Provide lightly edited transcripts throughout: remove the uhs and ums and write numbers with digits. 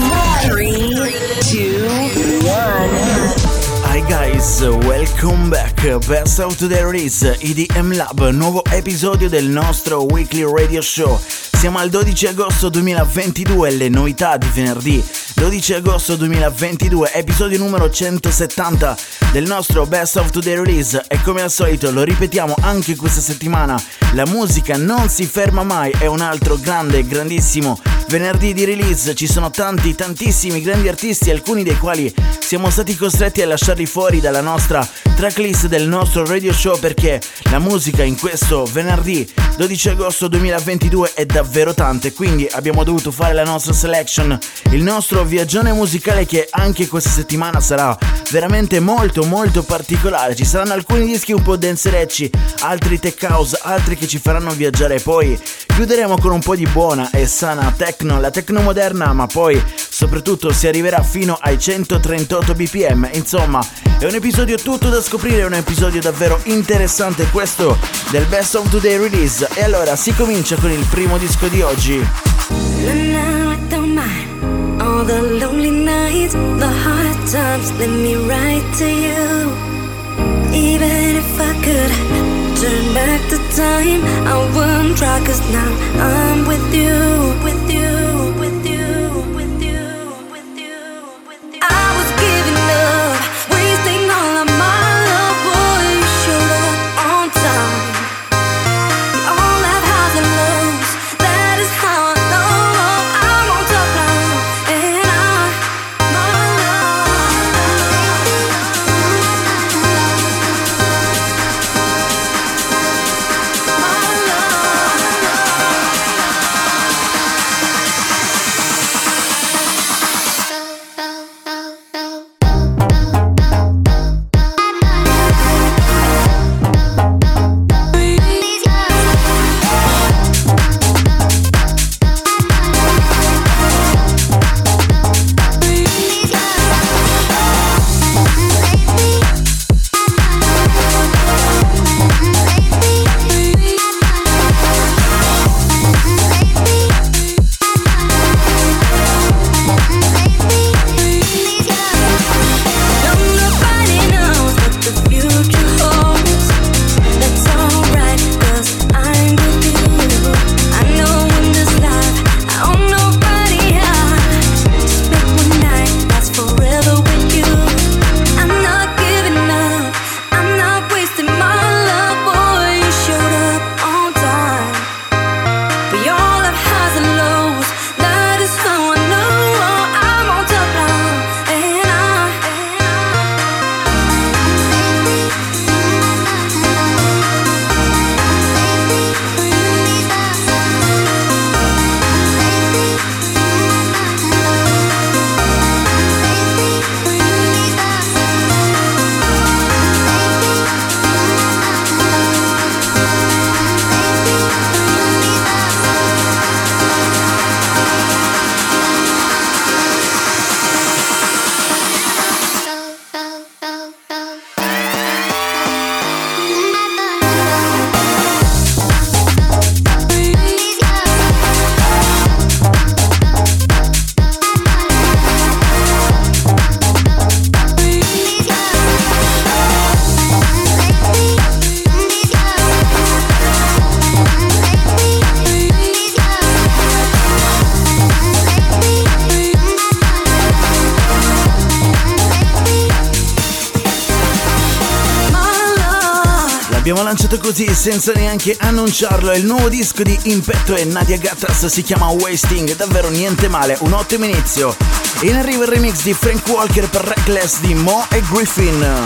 noise. 3, 2, 1. Hi guys, welcome back. Best of Today Release, EDM Lab, nuovo episodio del nostro weekly radio show. Siamo al 12 agosto 2022, le novità di venerdì 12 agosto 2022, episodio numero 170 del nostro Best of Today Release. E come al solito lo ripetiamo anche questa settimana, la musica non si ferma mai, è un altro grande, grandissimo venerdì di release. Ci sono tanti, tantissimi grandi artisti, alcuni dei quali siamo stati costretti a lasciarli fuori dalla nostra tracklist del nostro radio show, perché la musica in questo venerdì 12 agosto 2022 è davvero tante, quindi abbiamo dovuto fare la nostra selection, il nostro viaggione musicale, che anche questa settimana sarà veramente molto particolare. Ci saranno alcuni dischi un po' danzerecci, altri tech house, altri che ci faranno viaggiare, e poi chiuderemo con un po' di buona e sana techno, la techno moderna, ma poi soprattutto si arriverà fino ai 138 bpm. Insomma, è un episodio tutto da scoprire, è un episodio davvero interessante questo del Best of Today Release. E allora si comincia con il primo disco di oggi. All the lonely nights, the hard times, let me write to you. Even if I could turn back the time, I wouldn't try, cause now I'm with you, with you, with you, with you, with you, with you. I was giving up, wasting all of my love. Boy, you showed up on time. All that highs and lows, that is how I know I'm on top now. Così, senza neanche annunciarlo, il nuovo disco di Impetto e Nadia Gattas si chiama Wasting, davvero niente male, un ottimo inizio. In arrivo il remix di Frank Walker per Reckless di Mo e Griffin.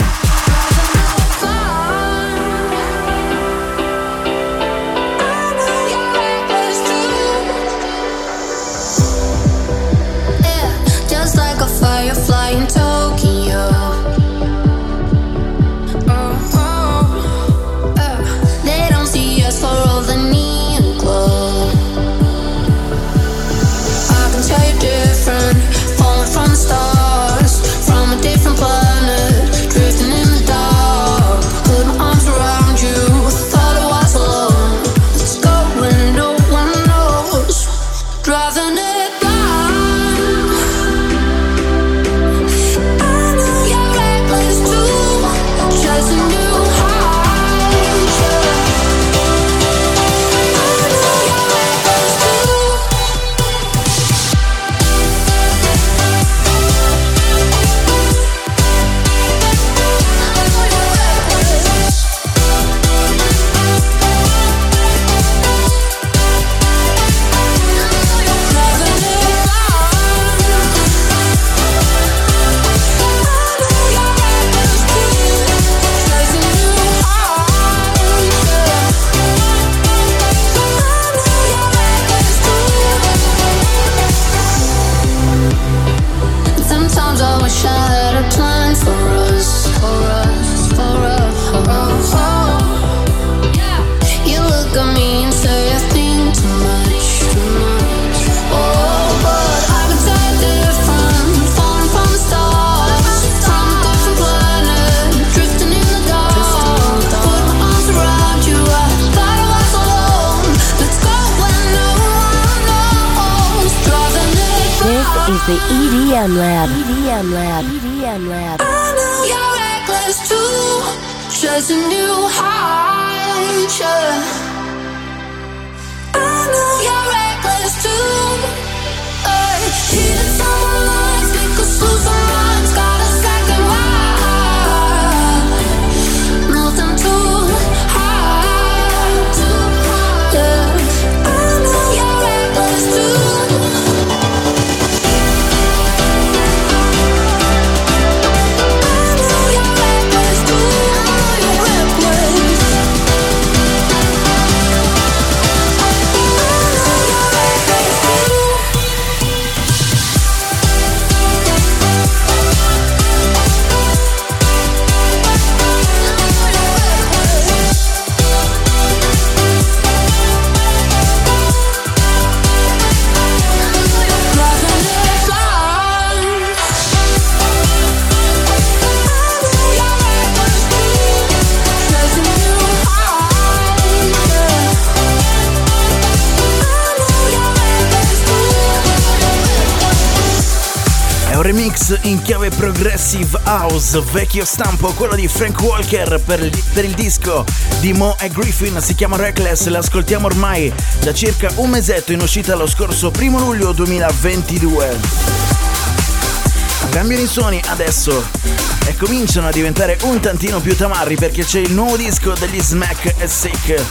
The EDM Lab. EDM Lab. EDM Lab. I know you're reckless too, just a new high. Yeah. I know you're reckless too. Healing someone like me, 'cause losing one's got a second life. Nothing too high, too high. Yeah. I know you're reckless too. Remix in chiave progressive house vecchio stampo, quello di Frank Walker per il disco di Mo e Griffin, si chiama Reckless. L'ascoltiamo ormai da circa un mesetto, in uscita lo scorso 1 luglio 2022. Cambiano i suoni adesso e cominciano a diventare un tantino più tamarri, perché c'è il nuovo disco degli Smack e Sick,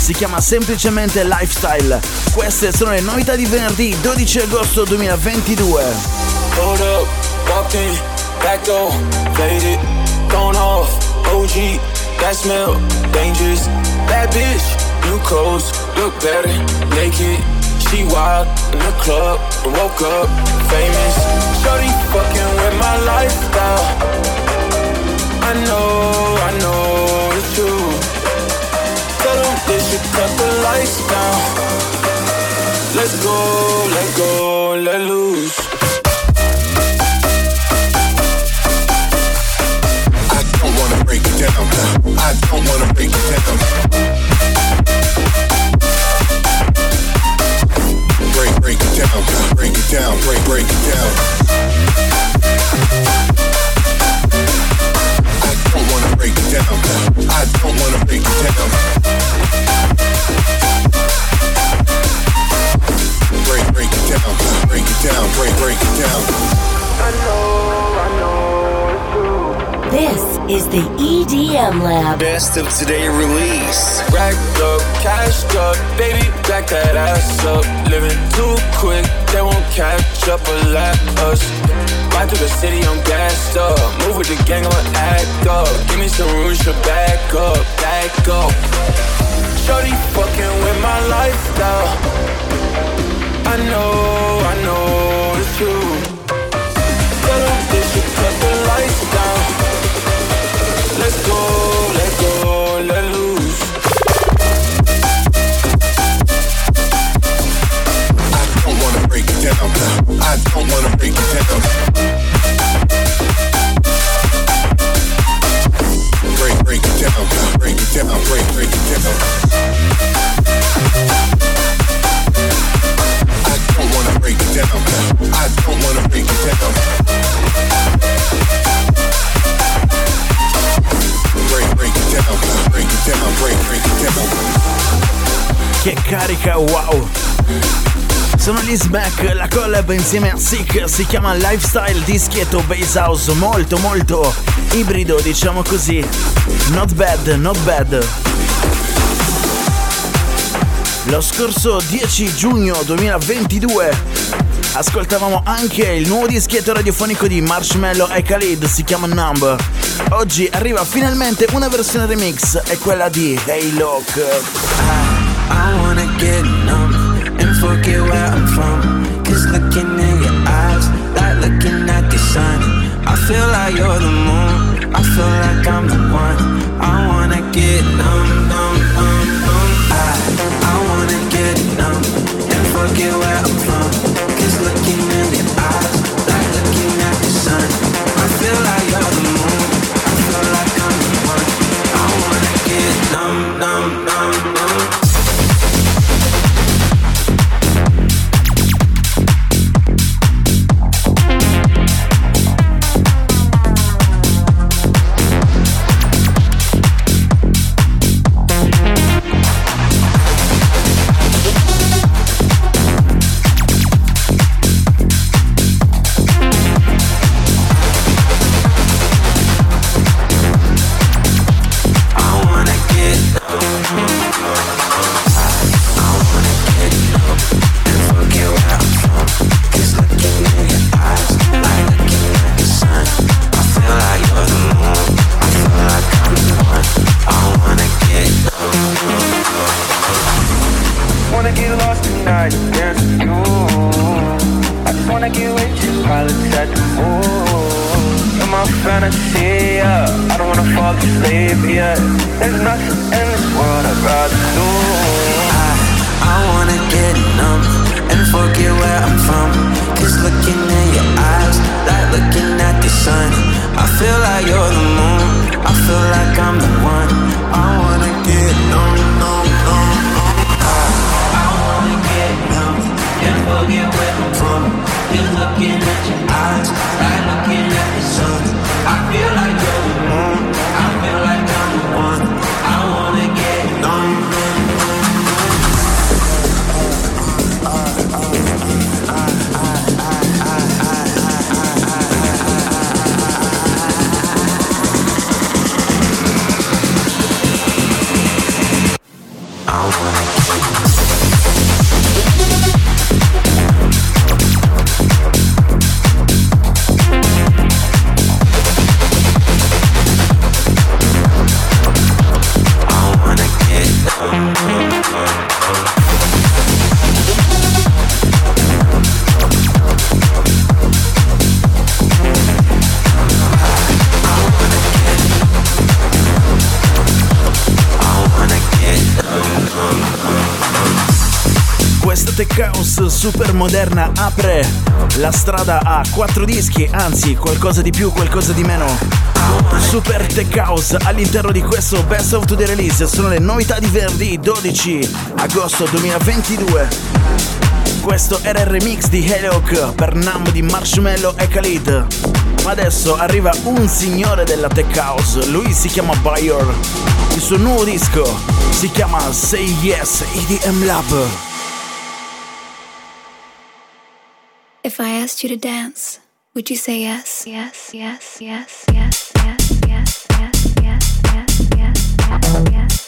si chiama semplicemente Lifestyle. Queste sono le novità di venerdì 12 agosto 2022. Hold up, walked in, back door, faded, thrown off, OG, that smell dangerous. Bad bitch, new clothes, look better, naked. She wild in the club, woke up, famous. Shorty fucking with my lifestyle. I know it's true. Tell them they should cut the lights down. Let's go, let go, let loose. I don't wanna break it down. Break it down, break it down, break it down. I don't wanna break it down. I don't wanna break it down. Break it down, break it down, break it down. I know it's true. This is the EDM Lab. Best of today release. Racked up, cashed up, baby, back that ass up. Living too quick, they won't catch up or lap us. Ride through the city, I'm gassed up. Move with the gang, I'ma act up. Give me some room, she'll back up, back up. Shorty fucking with my lifestyle. I know it's true. Che carica, wow! Sono gli Smack, la collab insieme a Sick si chiama Lifestyle Dischetto Bass House, molto molto ibrido, diciamo così. Not bad, not bad. Lo scorso 10 giugno 2022 ascoltavamo anche il nuovo dischetto radiofonico di Marshmello e Khalid, si chiama Numb. Oggi arriva finalmente una versione remix, è quella di Hey Look. I wanna get numb and forget where I'm from, cause looking in your eyes, like looking at the sun. I feel like you're the moon, I feel like I'm the one. I wanna get numb, numb, numb, numb. I wanna get numb and forget where I'm from. Looking in your eyes, like looking at the sun. I feel like you're the moon, I feel like I'm the one. I wanna get numb, numb, numb, numb. Super moderna apre la strada a 4 dischi, anzi qualcosa di più, qualcosa di meno. Super Tech House all'interno di questo Best of the Release sono le novità di venerdì 12 agosto 2022. Questo era il remix di Heliohawk per Numb di Marshmello e Khalid. Ma adesso arriva un signore della Tech House, lui si chiama BYOR. Il suo nuovo disco si chiama Say Yes EDM Lab. If I asked you to dance, would you say yes? Yes, yes, yes, yes, yes, yes, yes, yes, yes, yes, yes, yes.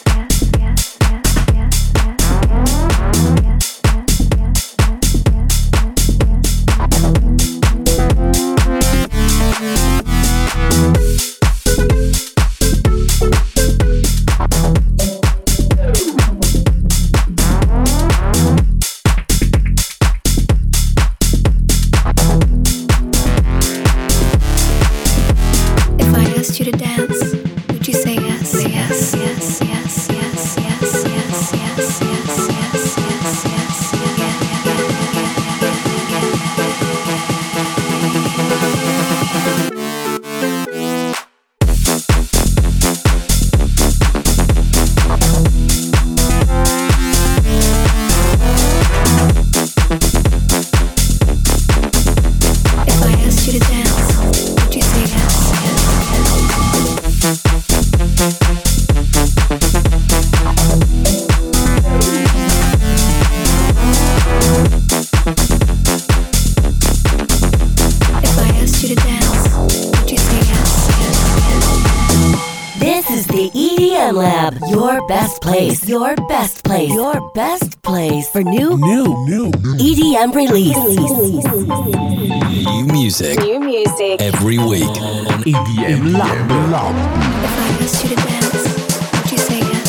The EDM Lab, your best place for new EDM release. New music every week on EDM Lab. If I asked you to dance, would you say yes?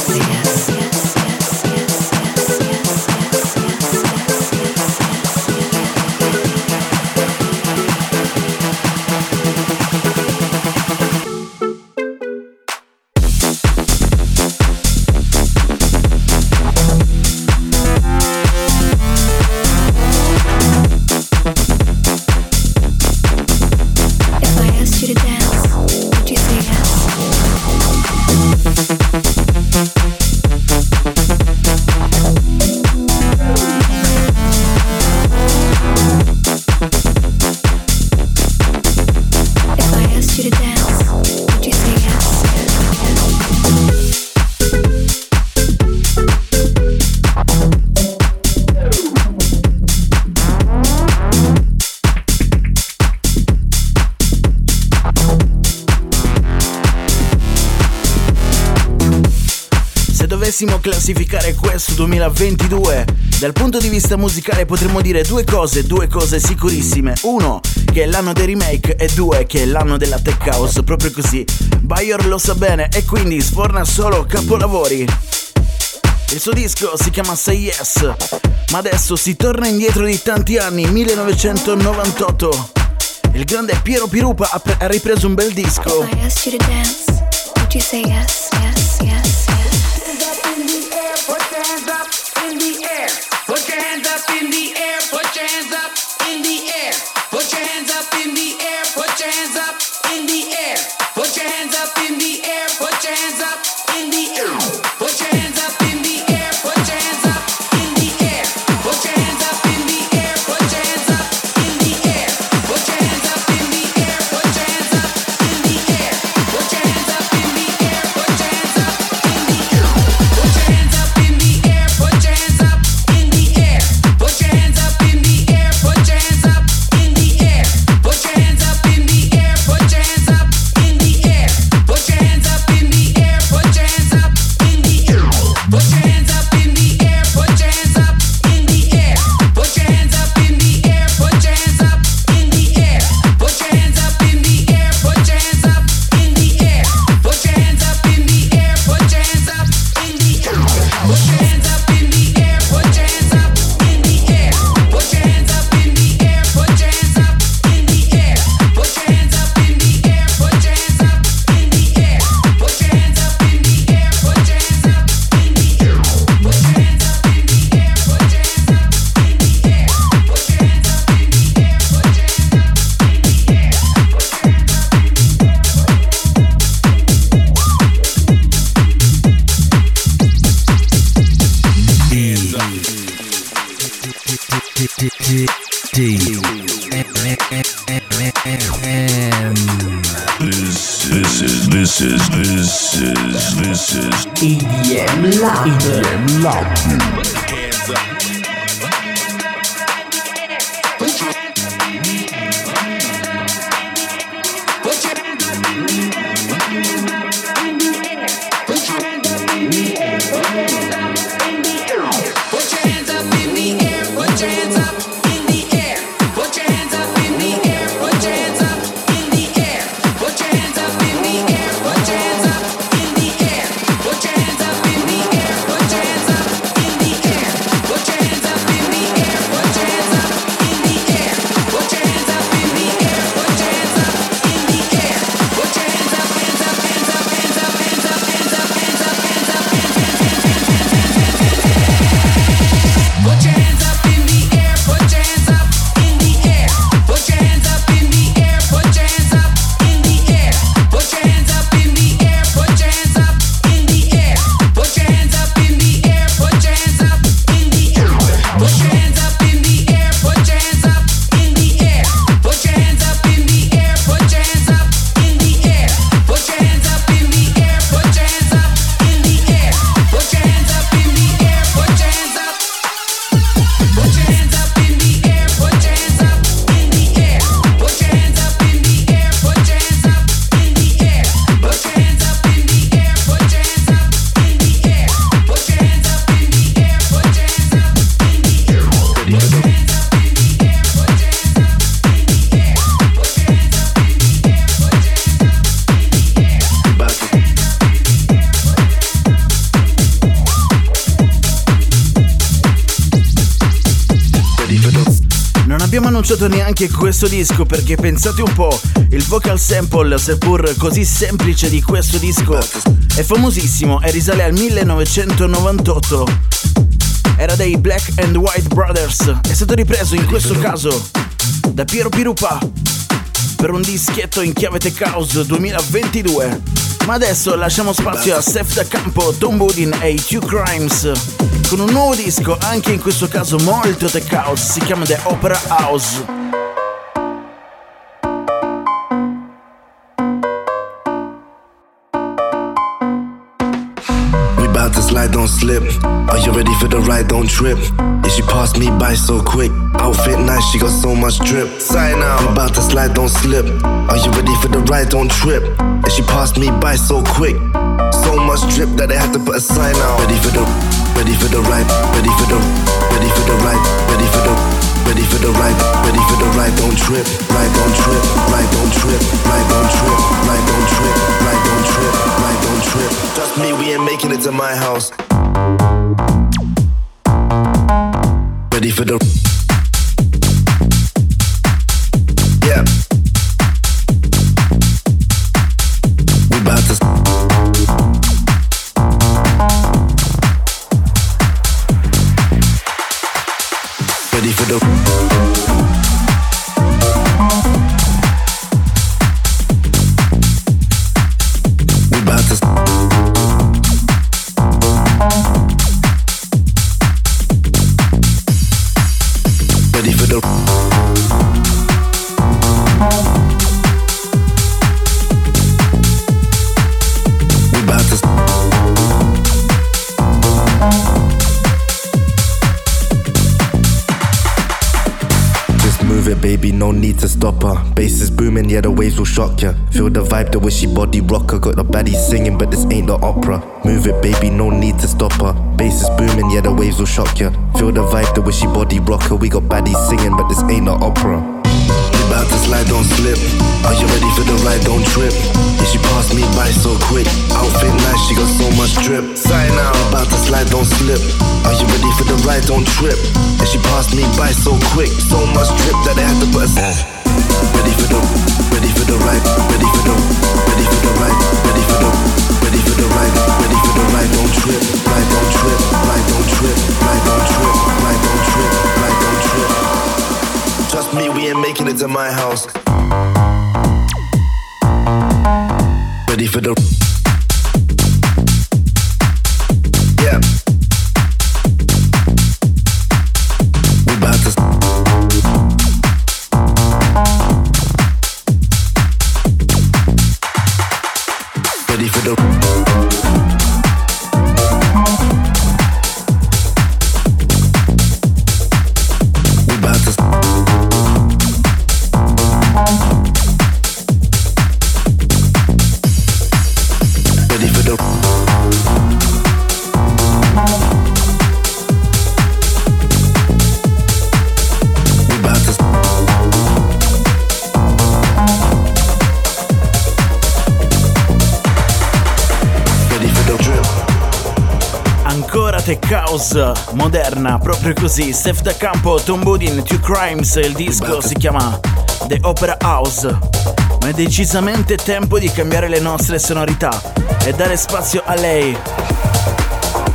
Classificare questo 2022 dal punto di vista musicale potremmo dire due cose sicurissime: uno, che è l'anno dei remake, e due, che è l'anno della tech house. Proprio così, BYOR lo sa bene e quindi sforna solo capolavori. Il suo disco si chiama Say Yes, ma adesso si torna indietro di tanti anni. 1998, il grande Piero Pirupa ha ripreso un bel disco. If I asked you to dance, would you say yes, yes, yes? This is EDM Lab. EDM Lab. Hands up. What? pronunciato neanche questo disco, perché pensate un po', il vocal sample, seppur così semplice, di questo disco è famosissimo e risale al 1998. Era dei Black and White Brothers. È stato ripreso in questo caso da Piero Pirupa per un dischetto in chiave Tech House 2022. Ma adesso lasciamo spazio a Stef da Campo, Tom Budin e i Two Crimes con un nuovo disco, anche in questo caso molto Tech House, si chiama The Opera House. Slide, don't slip. Are you ready for the ride? Don't trip. Yeah, she passed me by so quick. Outfit nice, she got so much drip. Sign out. I'm about to slide, don't slip. Are you ready for the ride? Don't trip. Yeah, she passed me by so quick. So much drip that they had to put a sign out. Ready for the ride. Ready for the ride. Ready for the ride. Ready for the ride. Don't trip. Ride, don't trip. Ride, don't trip. Ride, don't trip. Ride, don't trip. Ride, don't trip. Ride, don't trip. Trust me, we ain't making it to my house. Ready for the yeah. We about to ready for the baby, no need to stop her. Bass is booming, yeah, the waves will shock ya. Feel the vibe, the way she body rocker. Got the baddie singing, but this ain't the opera. Move it, baby, no need to stop her. Bass is booming, yeah, the waves will shock ya. Feel the vibe, the way she body rocker. We got baddies singing, but this ain't the opera. We about to slide, don't slip. Are you ready for the ride? Don't trip. Yeah, she passed me by so quick. Outfit nice, she got so much drip. Sign out. We about to slide, don't slip. Are you ready for the ride? Don't trip. Yeah, she passed me by so quick. So much drip that they had to put us. Ready for the ride. Ready for the ride. Ready for the ride. Ready for the ride. Don't trip. Ride, don't trip. Ride, don't trip. Ride, don't trip. Ride, don't trip. Ride, don't trip. Trust me, we ain't making it to my house. Ready for the yeah. We about to ready for the we about to Tech House moderna, proprio così. Stef da Campo, Tom Budin, Two Crimes. Il disco si chiama The Opera House. Ma è decisamente tempo di cambiare le nostre sonorità e dare spazio a lei,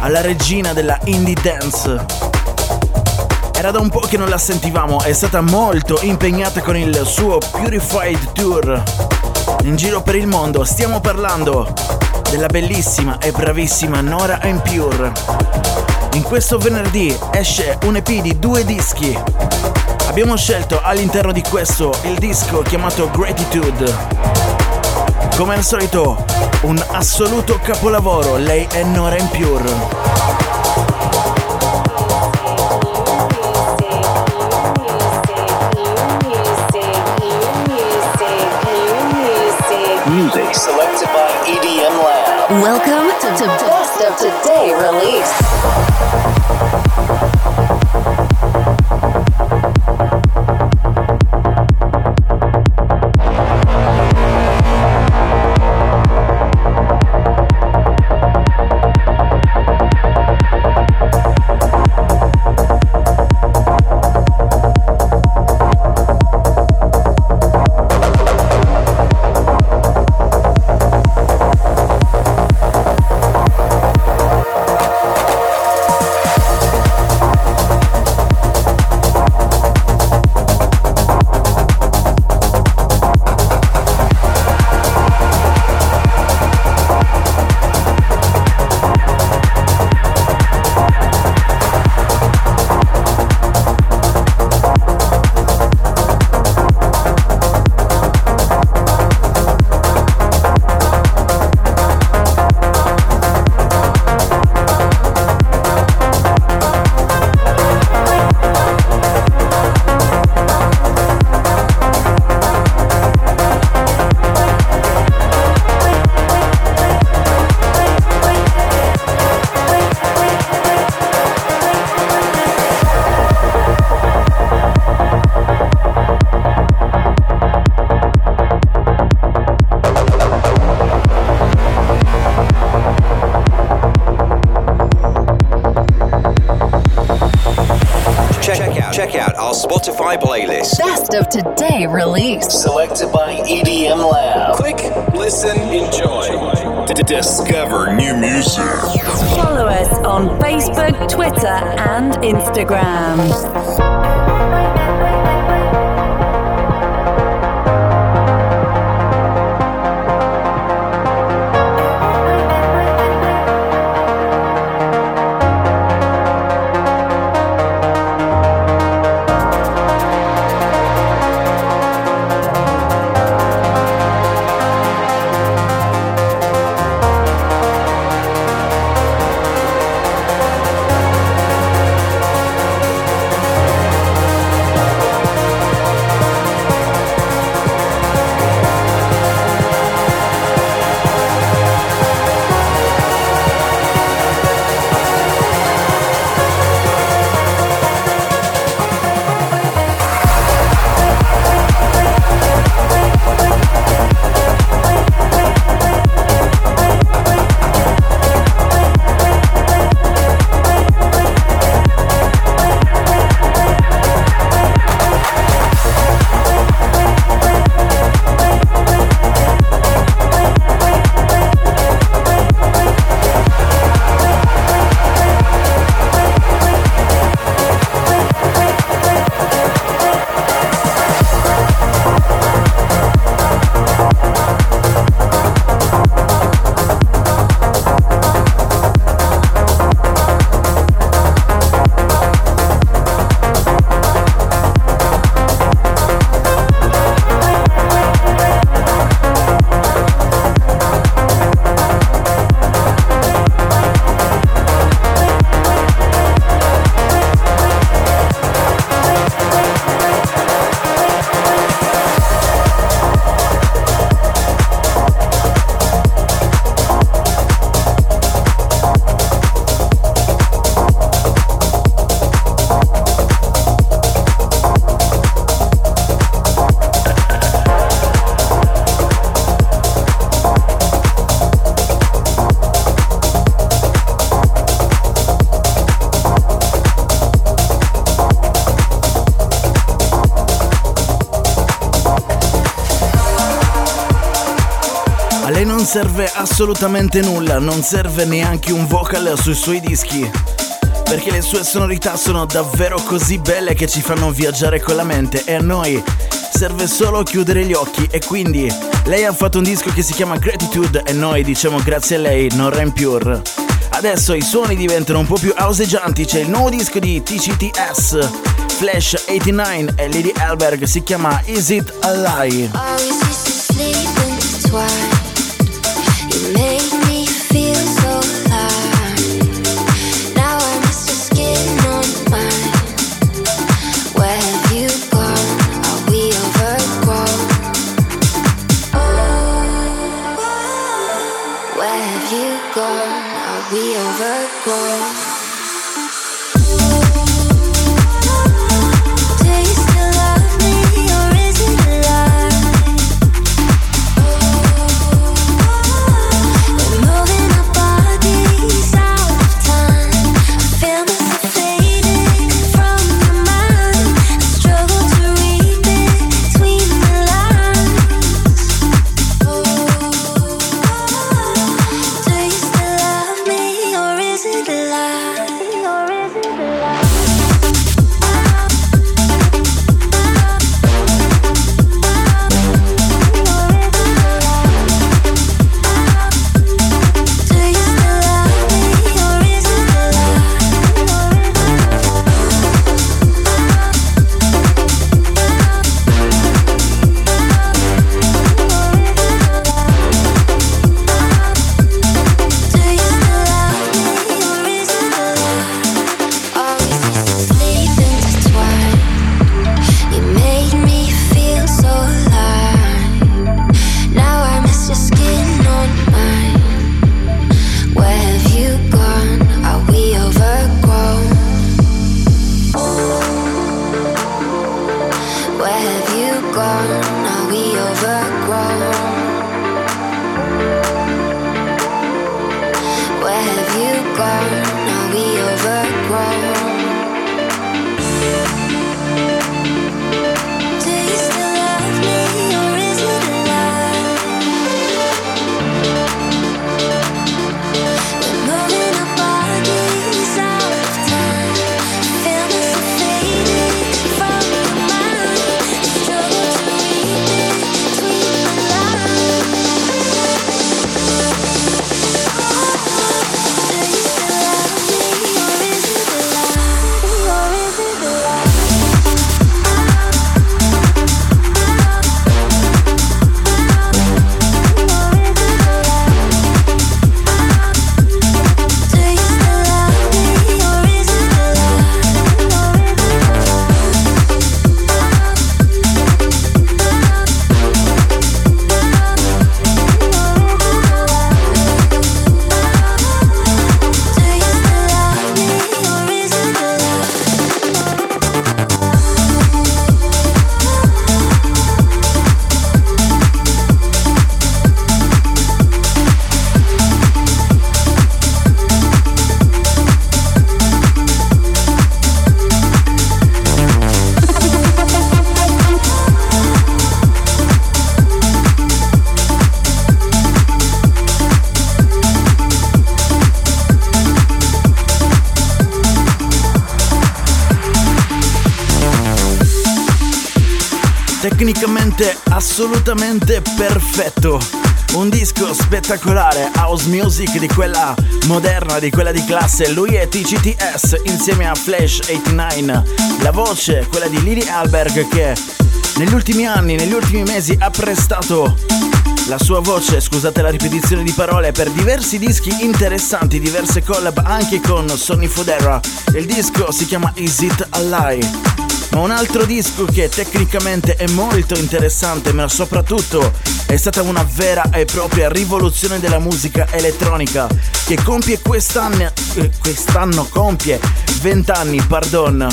alla regina della indie dance. Era da un po' che non la sentivamo, è stata molto impegnata con il suo Purified Tour in giro per il mondo. Stiamo parlando della bellissima e bravissima Nora En Pure. In questo venerdì esce un EP di 2 dischi. Abbiamo scelto all'interno di questo il disco chiamato Gratitude. Come al solito, un assoluto capolavoro, lei è Nora En Pure. Music selected by EDM Lab. Welcome to Best of Today Release. Spotify playlist. Best of today released. Selected by EDM Lab. Click, listen, enjoy. Discover new music. Follow us on Facebook, Twitter, and Instagram. Non serve assolutamente nulla, non serve neanche un vocal sui suoi dischi, perché le sue sonorità sono davvero così belle che ci fanno viaggiare con la mente, e a noi serve solo chiudere gli occhi. E quindi lei ha fatto un disco che si chiama Gratitude, e noi diciamo grazie a lei, Nora En Pure. Adesso i suoni diventano un po' più houseggianti, c'è il nuovo disco di TCTS, Flash 89 e Lady Helberg, si chiama Is It a Lie? Now we overgrown. tecnicamente assolutamente perfetto, un disco spettacolare, house music di quella moderna, di quella di classe. Lui è TCTS insieme a Flash 89, la voce quella di Lily Alberg, che negli ultimi anni, negli ultimi mesi ha prestato la sua voce, scusate la ripetizione di parole, per diversi dischi interessanti, diverse collab anche con Sonny Fudera. Il disco si chiama Is It a Lie? Ma un altro disco che tecnicamente è molto interessante, ma soprattutto è stata una vera e propria rivoluzione della musica elettronica, che compie quest'anno compie 20 anni, pardon,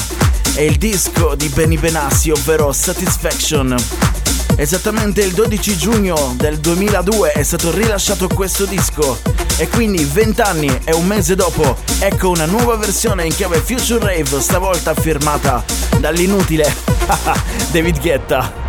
è il disco di Benny Benassi, ovvero Satisfaction. Esattamente il 12 giugno del 2002 è stato rilasciato questo disco, e quindi 20 anni e un mese dopo ecco una nuova versione in chiave Future Rave, stavolta firmata dall'inutile David Guetta.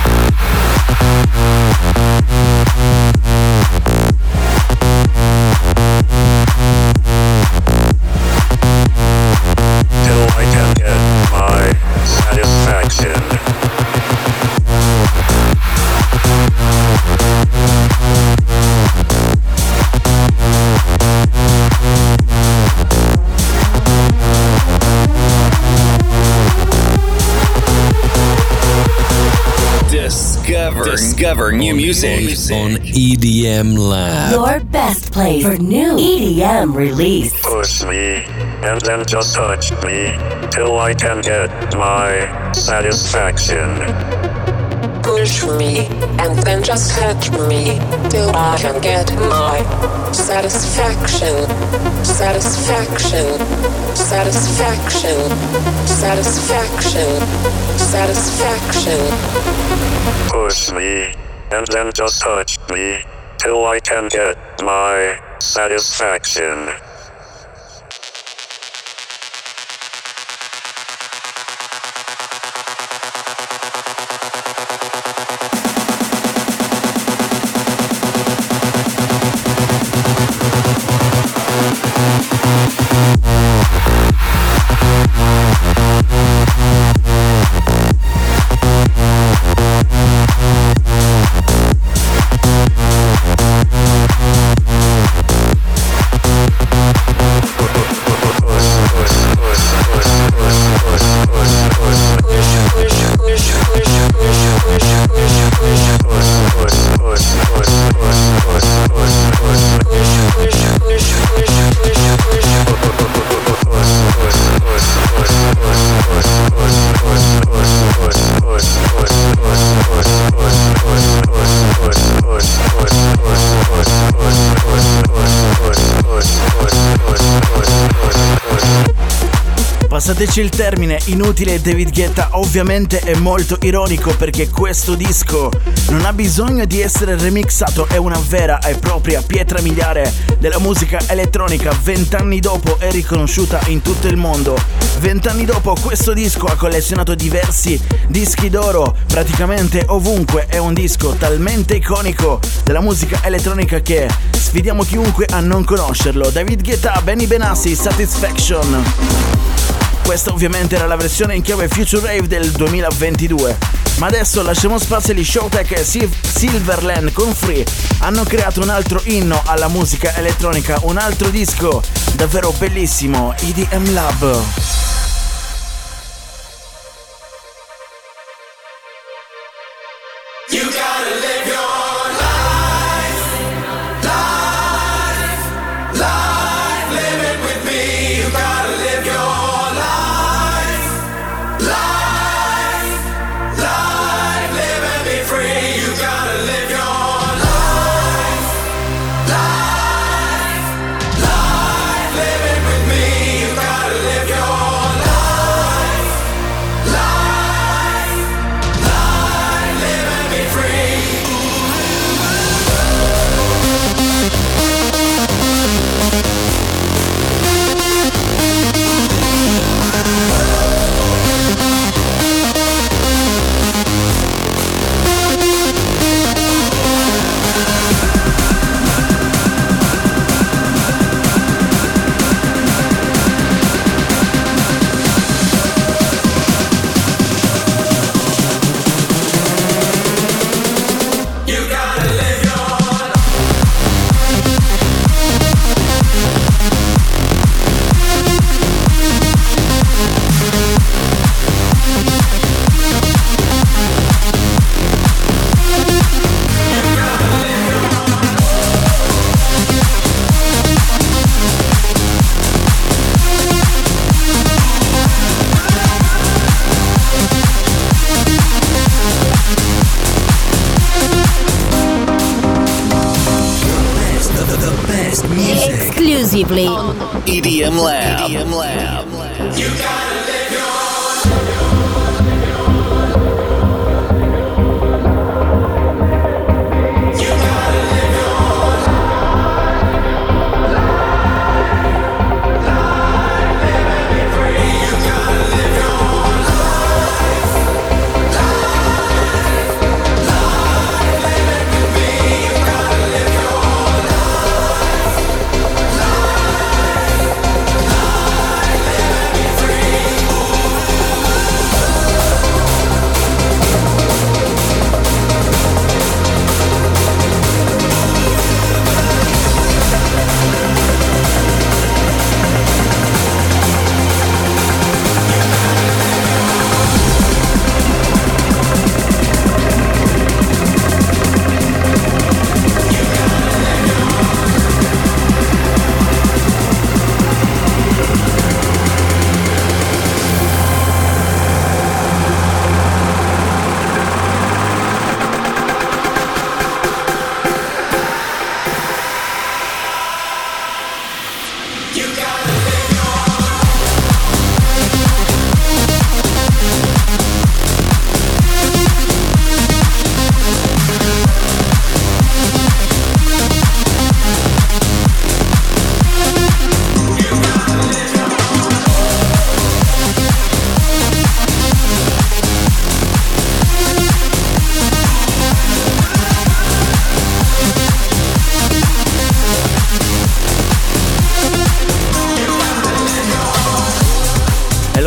Discover new music on EDM Lab. Your best place for new EDM release. Push me, and then just touch me, till I can get my satisfaction. Push me, and then just touch me, till I can get my satisfaction. Satisfaction, satisfaction, satisfaction, satisfaction. Push me, and then just touch me, till I can get my satisfaction. Passateci il termine, inutile David Guetta. Ovviamente è molto ironico, perché questo disco non ha bisogno di essere remixato, è una vera e propria pietra miliare della musica elettronica. 20 anni dopo è riconosciuta in tutto il mondo. 20 anni dopo questo disco ha collezionato diversi dischi d'oro praticamente ovunque. È un disco talmente iconico della musica elettronica che sfidiamo chiunque a non conoscerlo. David Guetta, Benny Benassi, Satisfaction. Questa ovviamente era la versione in chiave Future Rave del 2022. Ma adesso lasciamo spazio agli Showtek e Silverland con Free. Hanno creato un altro inno alla musica elettronica, un altro disco davvero bellissimo, EDM Lab. Life, Lovely. EDM Lab. EDM Lab. You gotta live your own. You gotta live your own. Life, life, baby, be free. You gotta live your own life. Life, life, baby, be. You gotta live your own life. Life, life, baby, be free. You gotta live your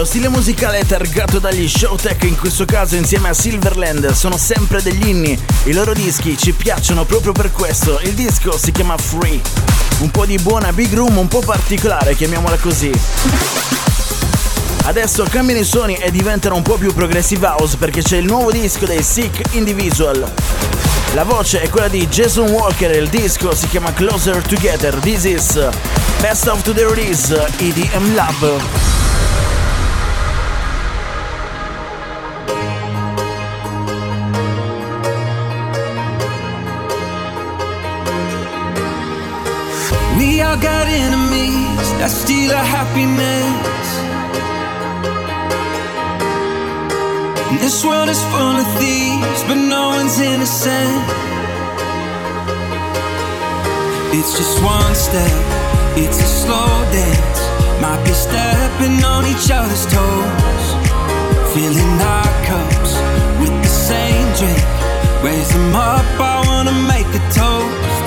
stile musicale targato dagli Showtek, in questo caso insieme a Silverland. Sono sempre degli inni, i loro dischi ci piacciono proprio per questo. Il disco si chiama Free, un po' di buona big room, un po' particolare, chiamiamola così. Adesso cambiano i suoni e diventano un po' più progressive house, perché c'è il nuovo disco dei Sick Individual. La voce è quella di Jason Walker, il disco si chiama Closer Together. This is Best of the Release, EDM Lab. We all got enemies that steal our happiness, and this world is full of thieves, but no one's innocent. It's just one step, it's a slow dance. Might be stepping on each other's toes, filling our cups with the same drink. Raise them up, I wanna make a toast.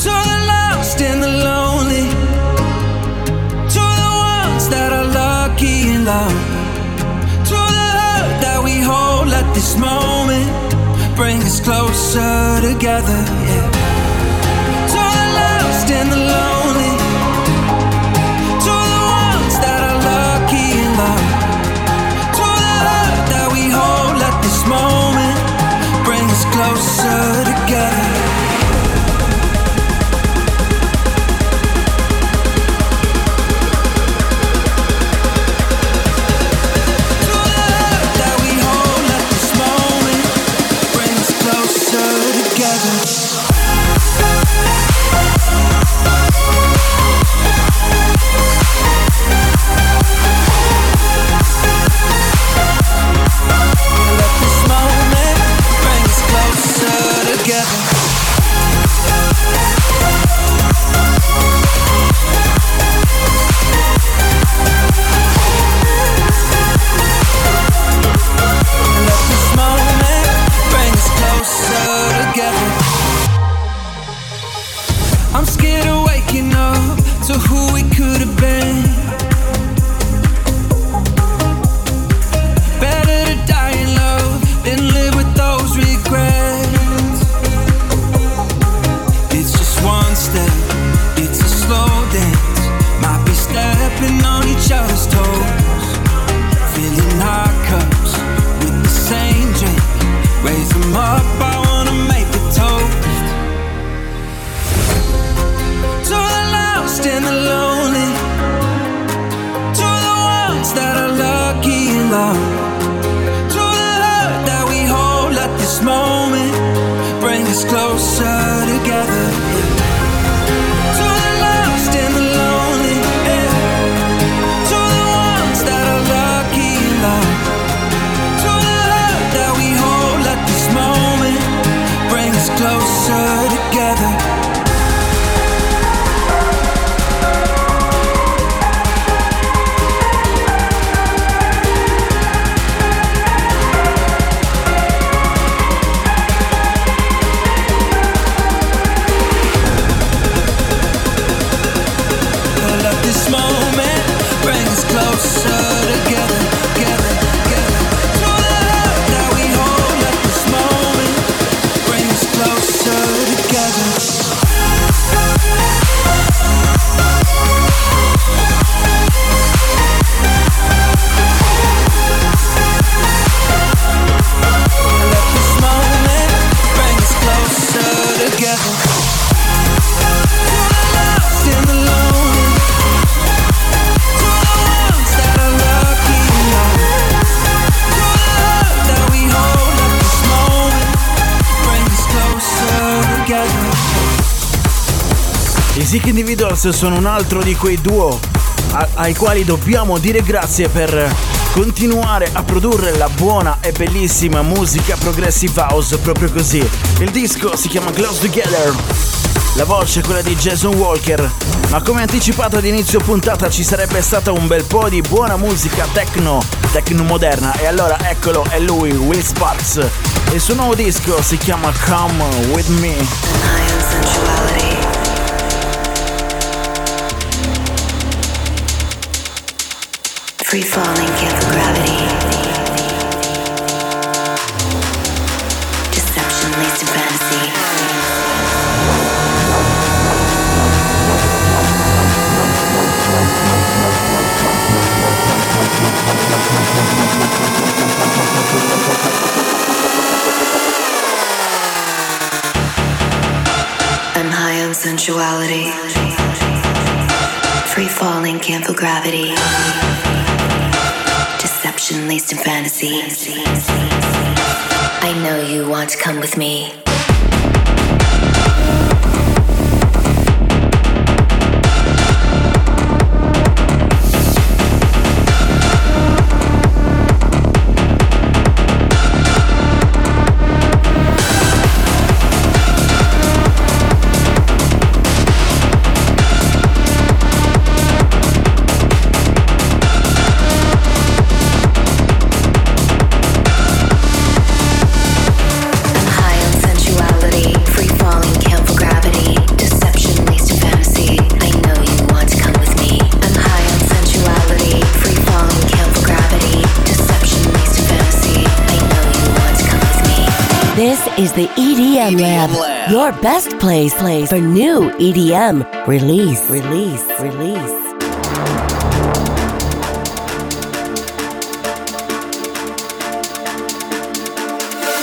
To the lost and the lonely, to the ones that are lucky in love, to the hurt that we hold at this moment, bring us closer together, yeah. To the lost and the lonely, to the ones that are lucky in love, to the hurt that we hold at this moment, bring us closer together. Moment, bring us closer together. Individuals sono un altro di quei duo ai quali dobbiamo dire grazie per continuare a produrre la buona e bellissima musica progressive house, proprio così. Il disco si chiama Close Together, la voce è quella di Jason Walker, ma come anticipato ad inizio puntata ci sarebbe stata un bel po' di buona musica techno moderna, e allora eccolo, è lui, Will Sparks, e il suo nuovo disco si chiama Come With Me. Free falling, give gravity. Deception leads to fantasy. I'm high on sensuality. Free falling, can't feel gravity. Deception leads to fantasy. I know you want to come with me. Is the EDM Lab, your best place for new EDM release.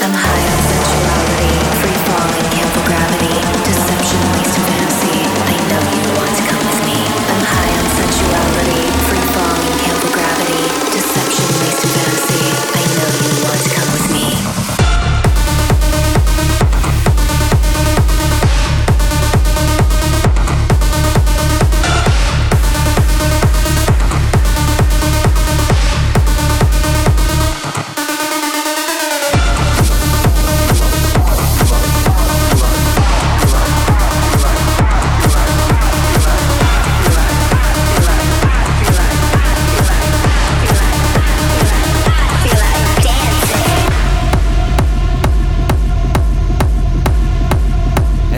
I'm high on sensuality, free falling, can't feel gravity, deception leads to fantasy. I know you want to come with me. I'm high on sensuality, free falling, can't feel gravity, deception leads to fantasy. I know you want to come with me.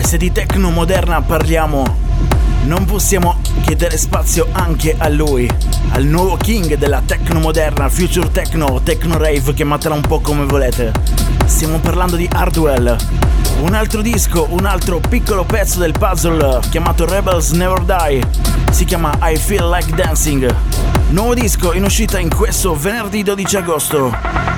Se di techno moderna parliamo, non possiamo chiedere spazio anche a lui, al nuovo king della techno moderna, future techno, techno rave, chiamatela un po' come volete. Stiamo parlando di Hardwell, un altro disco, un altro piccolo pezzo del puzzle chiamato Rebels Never Die, si chiama I Feel Like Dancing, nuovo disco in uscita in questo venerdì 12 agosto.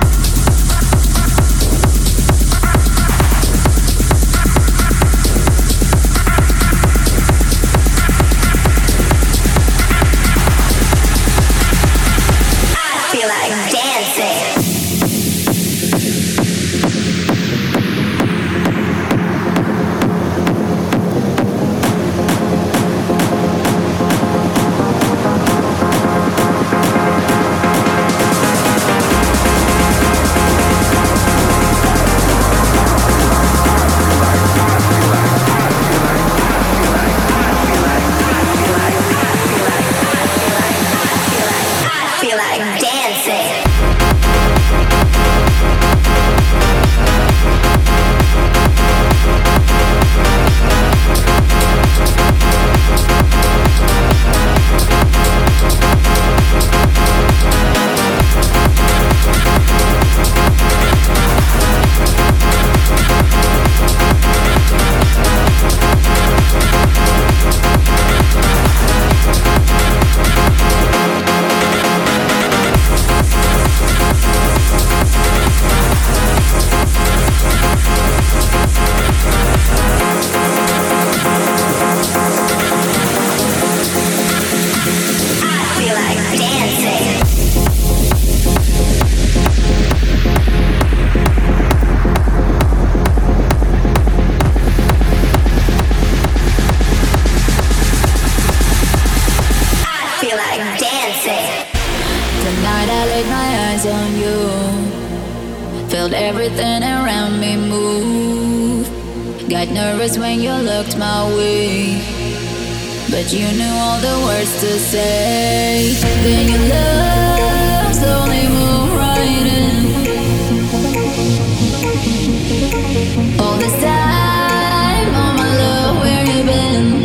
laid my eyes on you, felt everything around me move. Got nervous when you looked my way, but you knew all the words to say. Then your love slowly moved right in. All this time, all my love, where you been?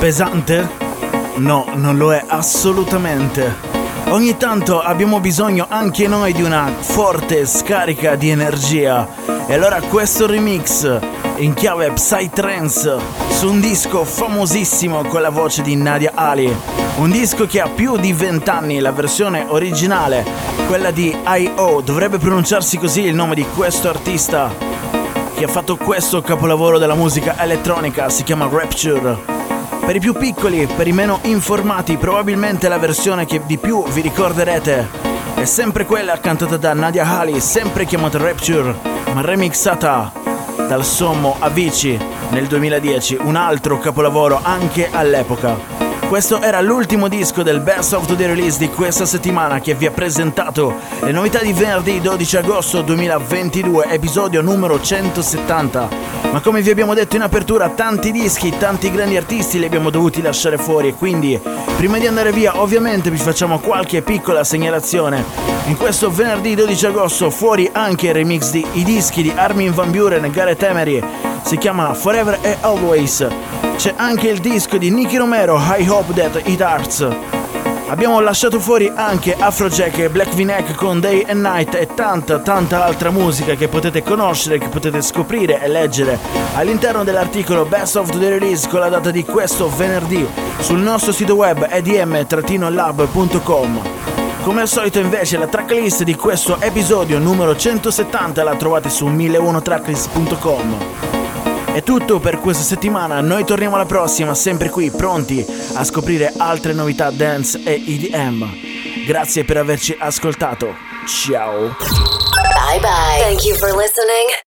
Pesante? No, non lo è assolutamente. Ogni tanto abbiamo bisogno anche noi di una forte scarica di energia. E allora questo remix in chiave psytrance su un disco famosissimo con la voce di Nadia Ali. Un disco che ha più di 20 anni, la versione originale, quella di I.O. Dovrebbe pronunciarsi così il nome di questo artista che ha fatto questo capolavoro della musica elettronica, si chiama Rapture. Per i più piccoli, per i meno informati, probabilmente la versione che di più vi ricorderete è sempre quella cantata da Nadia Ali, sempre chiamata Rapture, ma remixata dal sommo Avicii nel 2010, un altro capolavoro anche all'epoca. Questo era l'ultimo disco del Best of the Release di questa settimana, che vi ha presentato le novità di venerdì 12 agosto 2022, episodio numero 170. Ma come vi abbiamo detto in apertura, tanti dischi, tanti grandi artisti li abbiamo dovuti lasciare fuori, e quindi prima di andare via ovviamente vi facciamo qualche piccola segnalazione. In questo venerdì 12 agosto fuori anche il remix di i dischi di Armin van Buuren e Gareth Emery, si chiama Forever and Always. C'è anche il disco di Nicky Romero, I Hope That It Hurts. Abbiamo lasciato fuori anche Afrojack e Black V-Neck con Day and Night, e tanta altra musica che potete conoscere, che potete scoprire e leggere all'interno dell'articolo Best of the Release con la data di questo venerdì sul nostro sito web edm-lab.com. Come al solito invece la tracklist di questo episodio numero 170 la trovate su 1001tracklist.com. È tutto per questa settimana, noi torniamo alla prossima, sempre qui, pronti a scoprire altre novità dance e EDM. Grazie per averci ascoltato, ciao! Bye bye, thank you for listening.